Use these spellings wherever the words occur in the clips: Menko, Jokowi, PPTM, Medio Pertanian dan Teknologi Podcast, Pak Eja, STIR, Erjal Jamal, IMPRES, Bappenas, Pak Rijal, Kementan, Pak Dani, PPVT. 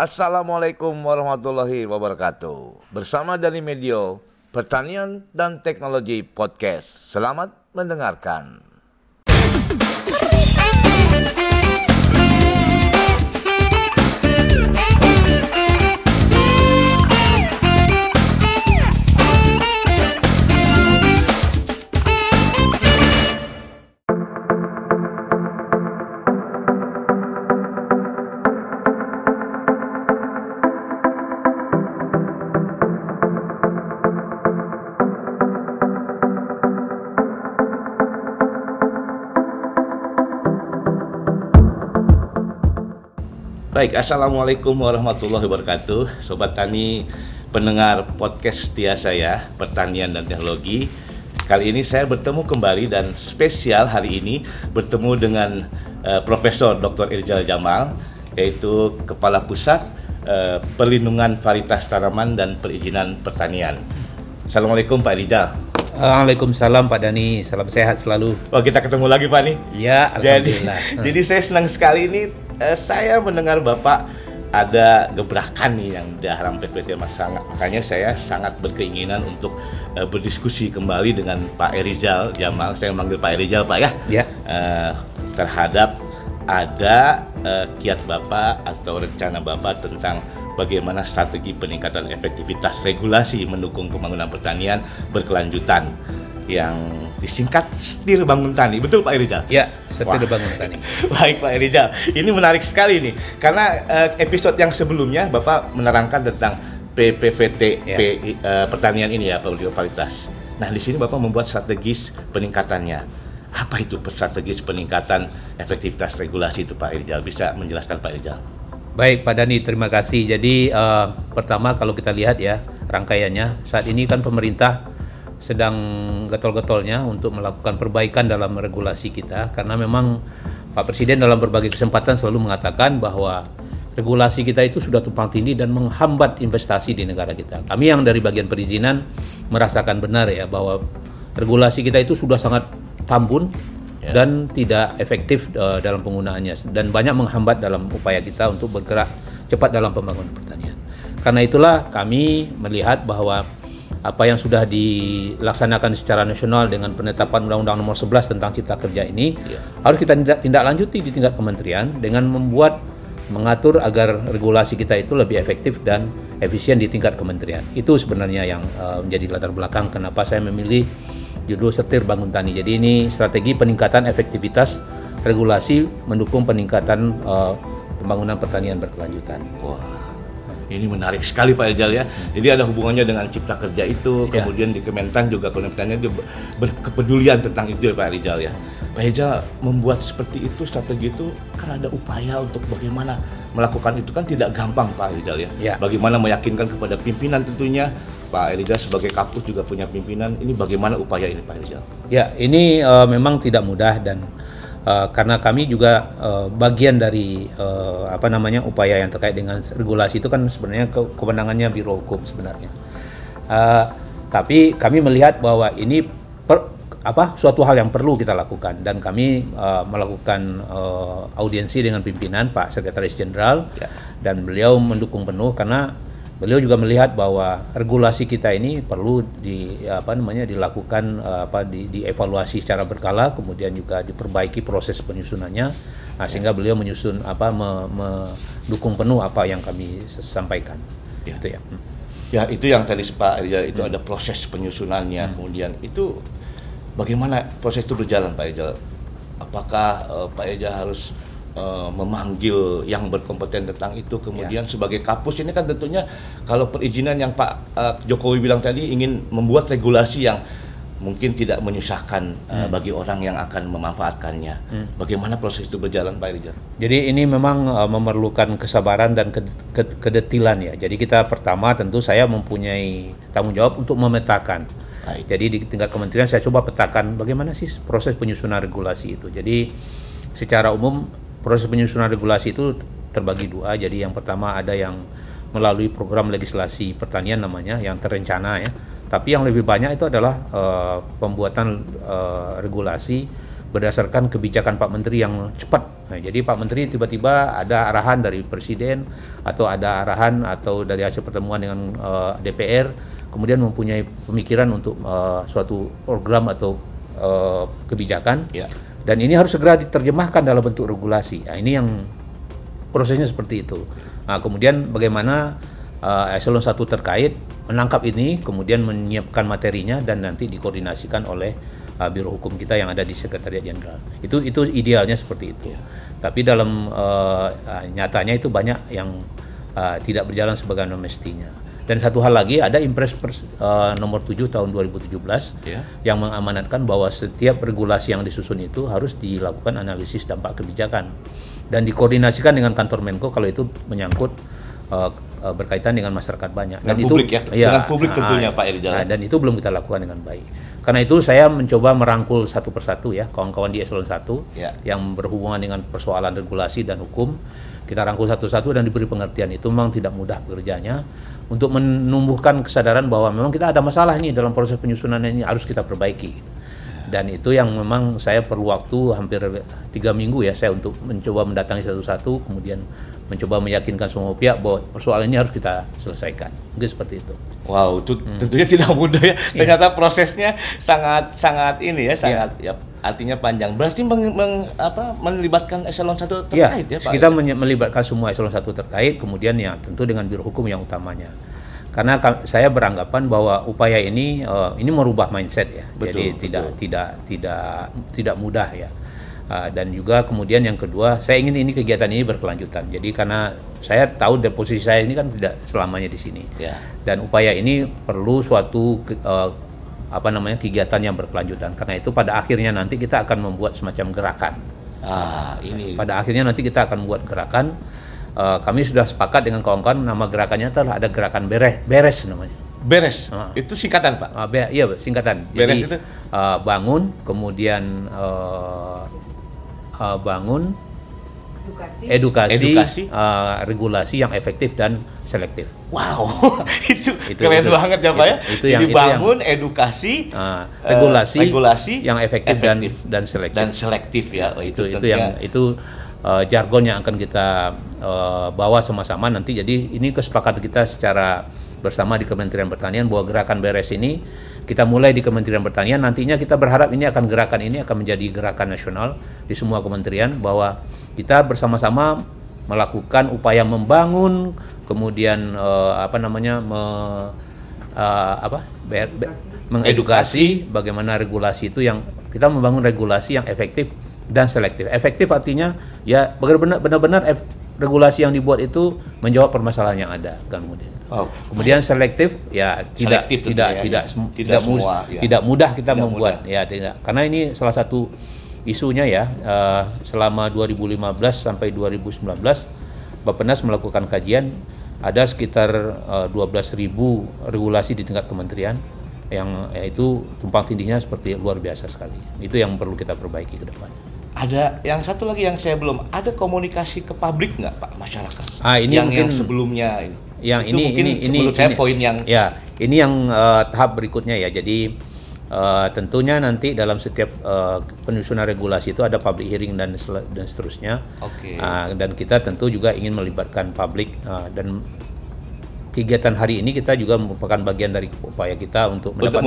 Assalamualaikum warahmatullahi wabarakatuh. Bersama dari Medio Pertanian dan Teknologi Podcast. Selamat mendengarkan. Baik, Assalamualaikum warahmatullahi wabarakatuh. Sobat Tani, pendengar podcast setia saya, Pertanian dan Teknologi. Kali ini saya bertemu kembali dan spesial hari ini bertemu dengan Profesor Dr. Erjal Jamal, yaitu Kepala Pusat Perlindungan Varietas Tanaman dan Perizinan Pertanian. Assalamualaikum Pak Rijal. Waalaikumsalam Pak Dani, salam sehat selalu. Wah, kita ketemu lagi Pak nih. Ya, alhamdulillah. Jadi saya senang sekali ini, saya mendengar Bapak ada gebrakan nih yang dalam PPTM sangat. Makanya saya sangat berkeinginan untuk berdiskusi kembali dengan Pak Erjal Jamal. Saya manggil Pak Erjal Pak ya. Ya. Terhadap ada kiat Bapak atau rencana Bapak tentang bagaimana strategi peningkatan efektivitas regulasi mendukung pembangunan pertanian berkelanjutan yang disingkat STIR Bangun Tani. Betul Pak Rijal? Ya, STIR Bangun Tani. Baik Pak Rijal, ini menarik sekali nih karena episode yang sebelumnya Bapak menerangkan tentang PPVT ya. Pertanian ini ya, varietas. Nah, di sini Bapak membuat strategis peningkatannya. Apa itu strategis peningkatan efektivitas regulasi itu Pak Rijal? Bisa menjelaskan Pak Rijal? Baik Pak Dani, terima kasih. Jadi pertama kalau kita lihat ya rangkaiannya, saat ini kan pemerintah sedang getol-getolnya untuk melakukan perbaikan dalam regulasi kita. Karena memang Pak Presiden dalam berbagai kesempatan selalu mengatakan bahwa regulasi kita itu sudah tumpang tindih dan menghambat investasi di negara kita. Kami yang dari bagian perizinan merasakan benar ya bahwa regulasi kita itu sudah sangat tambun dan tidak efektif dalam penggunaannya dan banyak menghambat dalam upaya kita untuk bergerak cepat dalam pembangunan pertanian. Karena itulah kami melihat bahwa apa yang sudah dilaksanakan secara nasional dengan penetapan Undang-Undang Nomor 11 tentang Cipta Kerja ini harus kita tindak lanjuti di tingkat kementerian dengan mengatur agar regulasi kita itu lebih efektif dan efisien di tingkat kementerian. Itu sebenarnya yang menjadi latar belakang kenapa saya memilih judul STIR Bangun Tani. Jadi ini strategi peningkatan efektivitas regulasi mendukung peningkatan pembangunan pertanian berkelanjutan. Wah, ini menarik sekali Pak Erjal ya. Jadi ada hubungannya dengan Cipta Kerja itu, kemudian di Kementan juga konektannya berkepedulian tentang itu ya Pak Erjal ya. Pak Erjal membuat seperti itu, strategi itu kan ada upaya untuk bagaimana melakukan itu kan tidak gampang Pak Erjal ya. Bagaimana meyakinkan kepada pimpinan tentunya. Pak Erjal sebagai Kapus juga punya pimpinan, ini bagaimana upaya ini Pak Erjal? Ya, ini memang tidak mudah dan karena kami juga bagian dari upaya yang terkait dengan regulasi itu kan sebenarnya kewenangannya Biro Hukum sebenarnya. Tapi kami melihat bahwa ini suatu hal yang perlu kita lakukan dan kami melakukan audiensi dengan pimpinan Pak Sekretaris Jenderal dan beliau mendukung penuh karena beliau juga melihat bahwa regulasi kita ini perlu dilakukan dievaluasi secara berkala, kemudian juga diperbaiki proses penyusunannya, sehingga beliau menyusun mendukung penuh apa yang kami sampaikan. Ya. Gitu ya. Ya, itu yang tadi Pak Erjal itu ada proses penyusunannya, kemudian itu bagaimana proses itu berjalan Pak Erjal? Apakah Pak Erjal harus memanggil yang berkompeten tentang itu, kemudian sebagai Kapus ini kan tentunya kalau perizinan yang Pak Jokowi bilang tadi ingin membuat regulasi yang mungkin tidak menyusahkan bagi orang yang akan memanfaatkannya. Bagaimana proses itu berjalan Pak Erjal? Jadi ini memang memerlukan kesabaran dan kedetilan ya. Jadi kita pertama tentu saya mempunyai tanggung jawab untuk memetakan. Baik. Jadi di tingkat kementerian saya coba petakan bagaimana sih proses penyusunan regulasi itu. Jadi secara umum proses penyusunan regulasi itu terbagi dua. Jadi yang pertama ada yang melalui program legislasi pertanian namanya yang terencana ya. Tapi yang lebih banyak itu adalah pembuatan regulasi berdasarkan kebijakan Pak Menteri yang cepat Nah, jadi Pak Menteri tiba-tiba ada arahan dari Presiden atau ada arahan atau dari hasil pertemuan dengan DPR, kemudian mempunyai pemikiran untuk suatu program atau kebijakan, ya. Dan ini harus segera diterjemahkan dalam bentuk regulasi. Nah, ini yang prosesnya seperti itu. Nah, kemudian bagaimana eselon 1 terkait menangkap ini, kemudian menyiapkan materinya dan nanti dikoordinasikan oleh Biro Hukum kita yang ada di Sekretariat Jenderal. Itu idealnya seperti itu. Ya. Tapi dalam nyatanya itu banyak yang tidak berjalan sebagaimana mestinya. Dan satu hal lagi, ada IMPRES nomor 7 tahun 2017 ya, yang mengamanatkan bahwa setiap regulasi yang disusun itu harus dilakukan analisis dampak kebijakan dan dikoordinasikan dengan kantor Menko kalau itu menyangkut berkaitan dengan masyarakat banyak dan itu publik, ya, dengan publik tentunya Pak Erjal. Nah, dan itu belum kita lakukan dengan baik. Karena itu saya mencoba merangkul satu persatu ya kawan-kawan di eselon 1 ya, yang berhubungan dengan persoalan regulasi dan hukum. Kita rangkul satu-satu dan diberi pengertian. Itu memang tidak mudah pekerjaannya untuk menumbuhkan kesadaran bahwa memang kita ada masalah nih dalam proses penyusunan ini, harus kita perbaiki. Dan itu yang memang saya perlu waktu hampir 3 minggu ya saya untuk mencoba mendatangi satu-satu, kemudian mencoba meyakinkan semua pihak bahwa persoalan ini harus kita selesaikan. Mungkin seperti itu. Wow, itu tentunya tidak mudah ya. Ternyata prosesnya sangat ini ya, sangat ya, artinya panjang. Berarti melibatkan eselon 1 terkait ya, Pak. Kita melibatkan semua eselon 1 terkait, kemudian ya tentu dengan Biro Hukum yang utamanya. Karena saya beranggapan bahwa upaya ini merubah mindset ya, betul, jadi tidak mudah ya. Dan juga kemudian yang kedua, saya ingin ini kegiatan ini berkelanjutan. Jadi karena saya tahu dan posisi saya ini kan tidak selamanya di sini. Ya. Dan upaya ini perlu suatu kegiatan yang berkelanjutan. Karena itu pada akhirnya nanti kita akan membuat semacam gerakan. Kami sudah sepakat dengan kawan-kawan, nama gerakannya adalah ada gerakan beres namanya. Beres? Itu singkatan Pak? Iya singkatan. Beres. Jadi, itu? Bangun, kemudian bangun, edukasi. Regulasi yang efektif dan selektif. Wow, itu keren banget ya Pak ya. Jadi bangun, edukasi, regulasi yang efektif. Dan selektif. Ya, itu jargon yang akan kita bawa sama-sama nanti. Jadi ini kesepakatan kita secara bersama di Kementerian Pertanian bahwa gerakan beres ini kita mulai di Kementerian Pertanian. Nantinya kita berharap gerakan ini akan menjadi gerakan nasional di semua kementerian, bahwa kita bersama-sama melakukan upaya membangun, kemudian mengedukasi bagaimana regulasi itu, yang kita membangun regulasi yang efektif dan selektif. Efektif artinya ya benar-benar regulasi yang dibuat itu menjawab permasalahan yang ada kan, kemudian. Oh. Kemudian selektif ya tidak mudah kita membuat. Karena ini salah satu isunya ya, selama 2015 sampai 2019 Bappenas melakukan kajian, ada sekitar 12.000 regulasi di tingkat kementerian yang itu tumpang tindihnya seperti luar biasa sekali. Itu yang perlu kita perbaiki ke depan. Ada yang satu lagi yang saya belum, ada komunikasi ke publik nggak Pak, masyarakat? Ini yang sebelumnya. Tahap berikutnya ya. Jadi tentunya nanti dalam setiap penyusunan regulasi itu ada public hearing dan seterusnya. Oke. Dan kita tentu juga ingin melibatkan publik, dan kegiatan hari ini kita juga merupakan bagian dari upaya kita untuk mendapat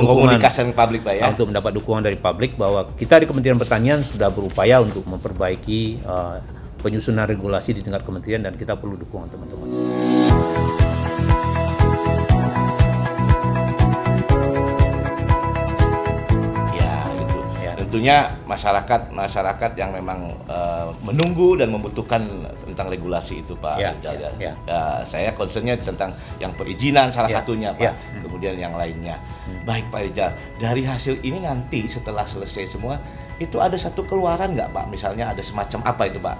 dukungan dari publik bahwa kita di Kementerian Pertanian sudah berupaya untuk memperbaiki penyusunan regulasi di tingkat kementerian, dan kita perlu dukungan teman-teman. Tentunya masyarakat yang memang menunggu dan membutuhkan tentang regulasi itu Pak Rijal. Saya concernnya tentang yang perizinan salah satunya Pak, kemudian yang lainnya. Baik Pak Rijal, dari hasil ini nanti setelah selesai semua, itu ada satu keluaran nggak Pak? Misalnya ada semacam apa itu Pak?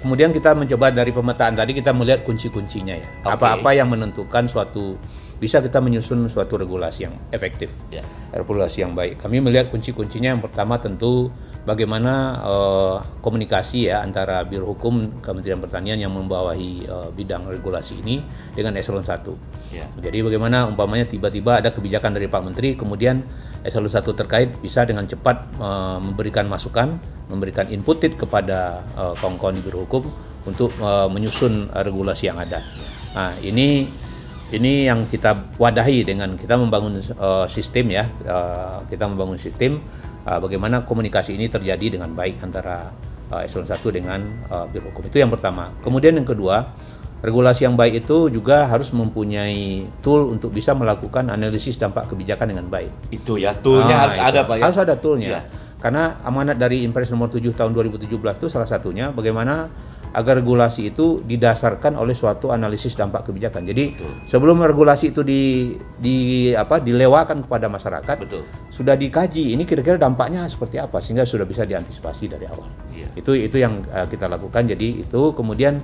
Kemudian kita mencoba dari pemetaan tadi, kita melihat kunci-kuncinya ya. Okay. Apa-apa yang menentukan suatu, bisa kita menyusun suatu regulasi yang efektif, regulasi yang baik. Kami melihat kunci-kuncinya, yang pertama tentu bagaimana komunikasi ya antara Biro Hukum Kementerian Pertanian yang membawahi bidang regulasi ini dengan eselon 1. Ya. Jadi bagaimana umpamanya tiba-tiba ada kebijakan dari Pak Menteri, kemudian eselon 1 terkait bisa dengan cepat memberikan masukan, memberikan input kepada kawan-kawan di Biro Hukum untuk menyusun regulasi yang ada. Nah, ini yang kita wadahi dengan kita membangun sistem ya, kita membangun sistem bagaimana komunikasi ini terjadi dengan baik antara eselon 1 dengan Biro Hukum. Itu yang pertama. Kemudian yang kedua, regulasi yang baik itu juga harus mempunyai tool untuk bisa melakukan analisis dampak kebijakan dengan baik. Itu ya, toolnya harus ada Pak ya? Harus ada toolnya. Ya. Karena amanat dari IMPRES nomor 7 tahun 2017 itu salah satunya bagaimana agar regulasi itu didasarkan oleh suatu analisis dampak kebijakan. Jadi betul. Sebelum regulasi itu dilewakan kepada masyarakat, betul, sudah dikaji ini kira-kira dampaknya seperti apa sehingga sudah bisa diantisipasi dari awal. Yeah. Itu yang kita lakukan. Jadi itu kemudian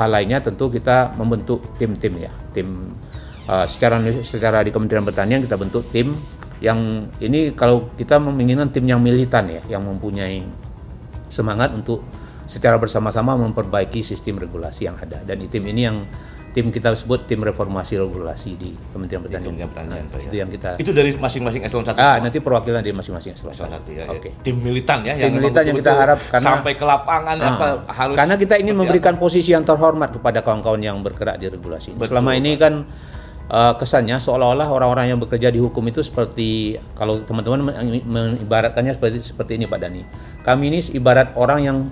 hal lainnya tentu kita membentuk tim-tim ya, tim secara di Kementerian Pertanian kita bentuk tim yang ini kalau kita menginginkan tim yang militan ya, yang mempunyai semangat untuk secara bersama-sama memperbaiki sistem regulasi yang ada. Dan tim ini yang tim kita sebut tim reformasi regulasi di Kementerian Pertanian. Nah, itu yang kita. Itu dari masing-masing eselon 1. Nanti perwakilan dari masing-masing eselon 1 ya. Oke. Okay. Tim militan ya, tim yang militan yang kita harap karena sampai ke lapangan harus. Karena kita ingin memberikan posisi yang terhormat kepada kawan-kawan yang bergerak di regulasi ini. Betul, selama ini kan kesannya seolah-olah orang-orang yang bekerja di hukum itu seperti, kalau teman-teman mengibaratkannya seperti ini Pak Dani, kami ini ibarat orang yang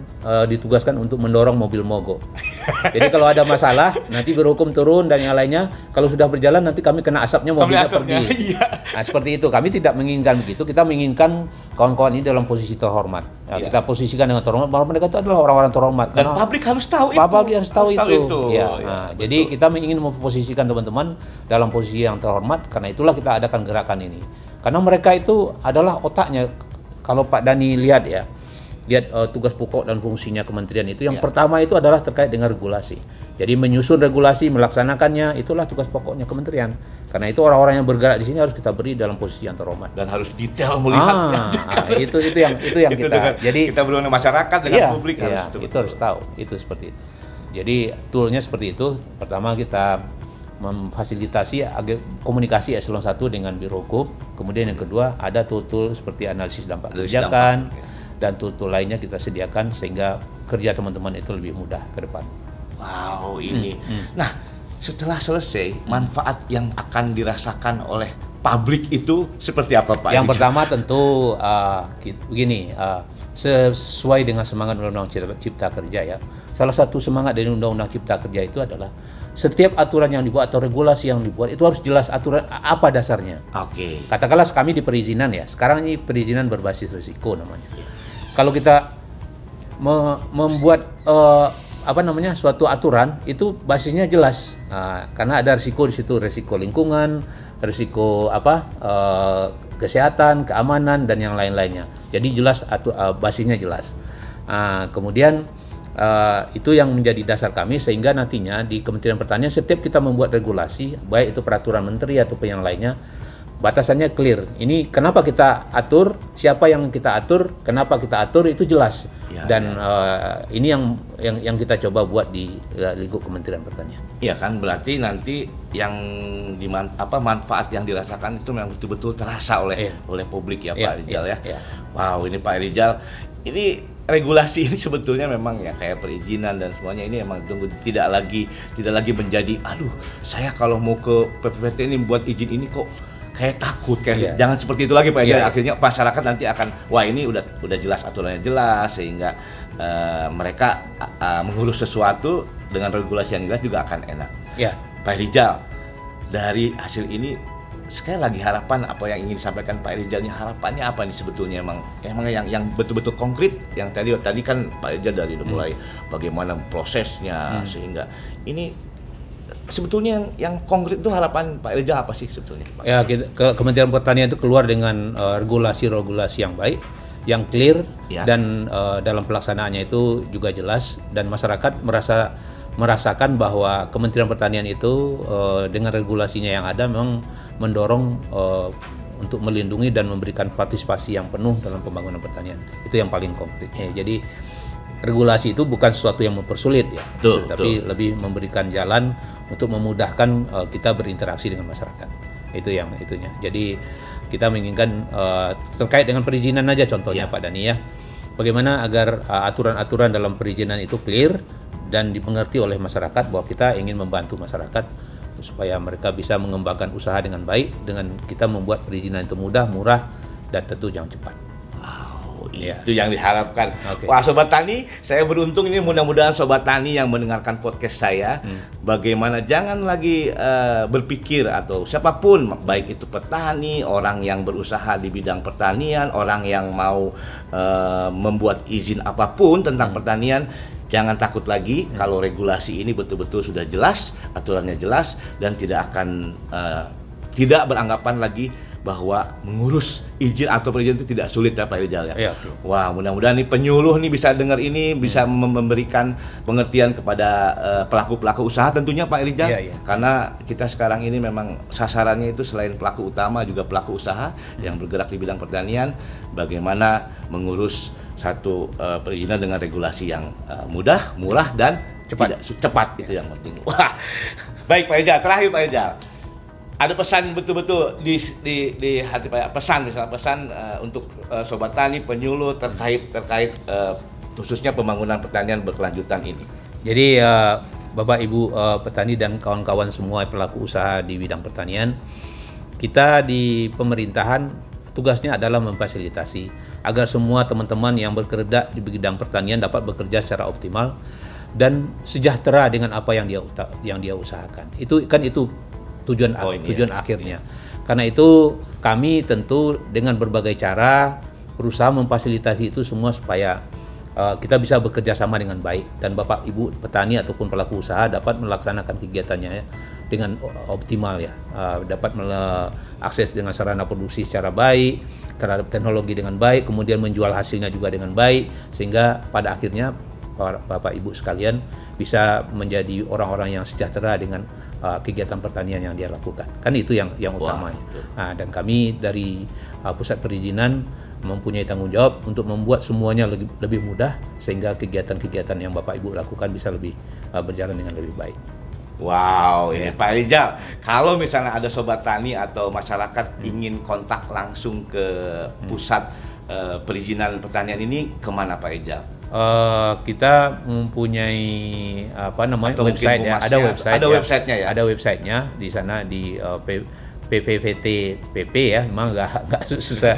ditugaskan untuk mendorong mobil mogok. Jadi kalau ada masalah nanti berhukum turun dan yang lainnya, kalau sudah berjalan nanti kami kena asapnya, mobilnya pergi. Nah, seperti itu, kami tidak menginginkan begitu. Kita menginginkan kawan-kawan ini dalam posisi terhormat. Nah, kita posisikan dengan terhormat, bahwa mereka itu adalah orang-orang terhormat. Dan pabrik harus tahu itu. Pabrik harus tahu itu. Ya, nah, jadi kita ingin memposisikan teman-teman dalam posisi yang terhormat, karena itulah kita adakan gerakan ini. Karena mereka itu adalah otaknya. Kalau Pak Dani lihat tugas pokok dan fungsinya kementerian itu, yang pertama itu adalah terkait dengan regulasi. Jadi menyusun regulasi, melaksanakannya, itulah tugas pokoknya kementerian. Karena itu orang-orang yang bergerak di sini harus kita beri dalam posisi yang terhormat. Dan harus detail melihat. Itu yang itu kita. Jadi kita berhubungan masyarakat dengan publik itu harus tahu. Itu seperti itu. Jadi toolnya seperti itu. Pertama kita memfasilitasi komunikasi eselon 1 dengan Biro Hukum. Kemudian yang kedua ada tool-tool seperti analisis dampak kebijakan dan tool-tool lainnya kita sediakan sehingga kerja teman-teman itu lebih mudah ke depan. Wow, ini. Nah, setelah selesai, manfaat yang akan dirasakan oleh publik itu seperti apa Pak? Yang pertama tentu begini, sesuai dengan semangat Undang-Undang Cipta Kerja ya. Salah satu semangat dari Undang-Undang Cipta Kerja itu adalah setiap aturan yang dibuat atau regulasi yang dibuat itu harus jelas aturan apa dasarnya. Oke. Okay. Katakanlah kami di perizinan ya. Sekarang ini perizinan berbasis risiko namanya. Yeah. Kalau kita membuat suatu aturan itu basisnya jelas, karena ada risiko di situ, risiko lingkungan, risiko kesehatan, keamanan dan yang lain-lainnya. Jadi jelas atau basisnya jelas. Kemudian itu yang menjadi dasar kami sehingga nantinya di Kementerian Pertanian setiap kita membuat regulasi, baik itu peraturan menteri ataupun yang lainnya, batasannya clear. Ini kenapa kita atur, siapa yang kita atur, kenapa kita atur itu jelas. Ini yang kita coba buat di lingkup Kementerian Pertanian. Iya kan, berarti nanti yang manfaat yang dirasakan itu memang betul-betul terasa oleh publik ya Pak Rijal ya. Wow, ini Pak Rijal, ini regulasi ini sebetulnya memang ya kayak perizinan dan semuanya ini emang tidak lagi menjadi aduh saya kalau mau ke PPVT ini buat izin ini kok kayak takut jangan seperti itu lagi Pak Eja. Akhirnya masyarakat nanti akan wah ini udah jelas aturannya jelas sehingga mereka mengurus sesuatu dengan regulasi yang jelas juga akan enak. Pak Rijal, dari hasil ini sekali lagi harapan apa yang ingin disampaikan Pak Erjalnya, harapannya apa nih sebetulnya emang yang betul-betul konkret yang tadi kan Pak Erjal dari mulai bagaimana prosesnya sehingga ini sebetulnya yang konkret itu harapan Pak Erjal apa sih sebetulnya Pak? Ya, Kementerian Pertanian itu keluar dengan regulasi-regulasi yang baik, yang clear dan dalam pelaksanaannya itu juga jelas dan masyarakat merasakan bahwa Kementerian Pertanian itu dengan regulasinya yang ada memang mendorong untuk melindungi dan memberikan partisipasi yang penuh dalam pembangunan pertanian. Itu yang paling konkretnya. Jadi regulasi itu bukan sesuatu yang mempersulit ya, tapi lebih memberikan jalan untuk memudahkan kita berinteraksi dengan masyarakat. Itu yang itunya. Jadi kita menginginkan terkait dengan perizinan aja contohnya Pak Dani ya. Bagaimana agar aturan-aturan dalam perizinan itu clear dan dipengerti oleh masyarakat bahwa kita ingin membantu masyarakat supaya mereka bisa mengembangkan usaha dengan baik dengan kita membuat perizinan itu mudah, murah, dan tentu yang cepat. Itu yang diharapkan. Wah, Sobat Tani, saya beruntung ini, mudah-mudahan Sobat Tani yang mendengarkan podcast saya bagaimana jangan lagi berpikir atau siapapun, baik itu petani, orang yang berusaha di bidang pertanian, orang yang mau membuat izin apapun tentang pertanian, jangan takut lagi kalau regulasi ini betul-betul sudah jelas, aturannya jelas, dan tidak akan tidak beranggapan lagi bahwa mengurus izin atau perizinan itu tidak sulit ya Pak Rijal ya. Wah, mudah-mudahan nih penyuluh nih bisa dengar ini, bisa memberikan pengertian kepada pelaku-pelaku usaha tentunya Pak Rijal. Karena kita sekarang ini memang sasarannya itu selain pelaku utama juga pelaku usaha yang bergerak di bidang pertanian, bagaimana mengurus satu perizinan dengan regulasi yang mudah, murah, dan cepat itu yang penting. Wah. Baik Pak Rijal, terakhir Pak Rijal, ada pesan betul-betul di hati Pak, pesan untuk Sobat Tani, penyuluh terkait khususnya pembangunan pertanian berkelanjutan ini. Jadi Bapak Ibu petani dan kawan-kawan semua pelaku usaha di bidang pertanian, kita di pemerintahan tugasnya adalah memfasilitasi agar semua teman-teman yang bergerak di bidang pertanian dapat bekerja secara optimal dan sejahtera dengan apa yang dia usahakan. Itu kan itu tujuan akhirnya. Karena itu kami tentu dengan berbagai cara berusaha memfasilitasi itu semua supaya kita bisa bekerja sama dengan baik dan Bapak Ibu petani ataupun pelaku usaha dapat melaksanakan kegiatannya ya, dengan optimal ya, dapat akses dengan sarana produksi secara baik, terhadap teknologi dengan baik, kemudian menjual hasilnya juga dengan baik, sehingga pada akhirnya Bapak Ibu sekalian bisa menjadi orang-orang yang sejahtera dengan kegiatan pertanian yang dia lakukan. Kan itu yang utamanya. Nah, dan kami dari pusat perizinan mempunyai tanggung jawab untuk membuat semuanya lebih mudah sehingga kegiatan-kegiatan yang Bapak Ibu lakukan bisa lebih berjalan dengan lebih baik. Wow, ini Pak Rijal, kalau misalnya ada Sobat Tani atau masyarakat ingin kontak langsung ke pusat perizinan pertanian ini, kemana Pak Rijal? Kita mempunyai website ya, ada websitenya di sana di PPVT PP ya, memang nggak susah.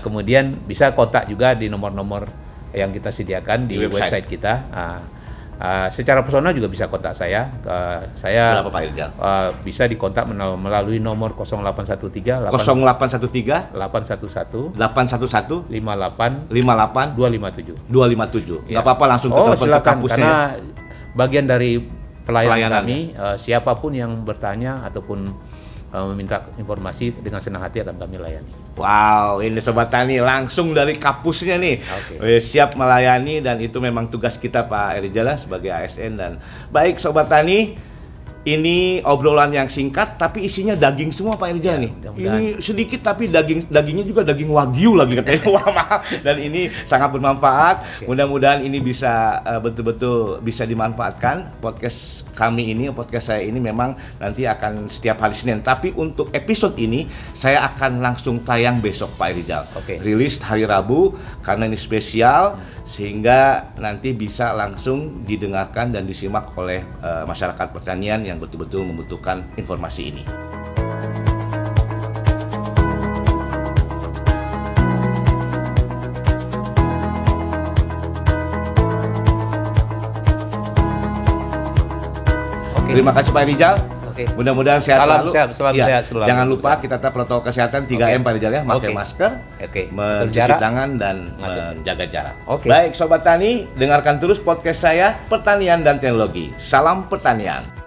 Kemudian bisa kontak juga di nomor-nomor yang kita sediakan di website kita. Secara personal juga bisa kontak saya. Saya bisa dikontak melalui nomor 0813 811 58 257. Nggak apa-apa, langsung telepon ke kampusnya. Karena bagian dari pelayanan kami, siapapun yang bertanya ataupun meminta informasi, dengan senang hati akan kami layani. Wow, ini Sobat Tani langsung dari kampusnya nih, siap melayani, dan itu memang tugas kita Pak Erjal sebagai ASN. Dan baik Sobat Tani, ini obrolan yang singkat tapi isinya daging semua Pak Erjal nih. Ini sedikit tapi dagingnya juga daging wagyu lagi katanya. Wah, mahal. Dan ini sangat bermanfaat. Mudah-mudahan ini bisa betul-betul bisa dimanfaatkan podcast saya ini. Memang nanti akan setiap hari Senin, tapi untuk episode ini saya akan langsung tayang besok Pak Rijal, rilis hari Rabu karena ini spesial, sehingga nanti bisa langsung didengarkan dan disimak oleh masyarakat pertanian yang betul-betul membutuhkan informasi ini. Terima kasih Pak Rijal. Mudah-mudahan sehat selalu. Salam sehat selalu. Jangan lupa kita tetap protokol kesehatan 3M Pak Rijal ya, pakai masker, mencuci tangan, dan menjaga jarak. Baik Sobat Tani, dengarkan terus podcast saya Pertanian dan Teknologi. Salam pertanian.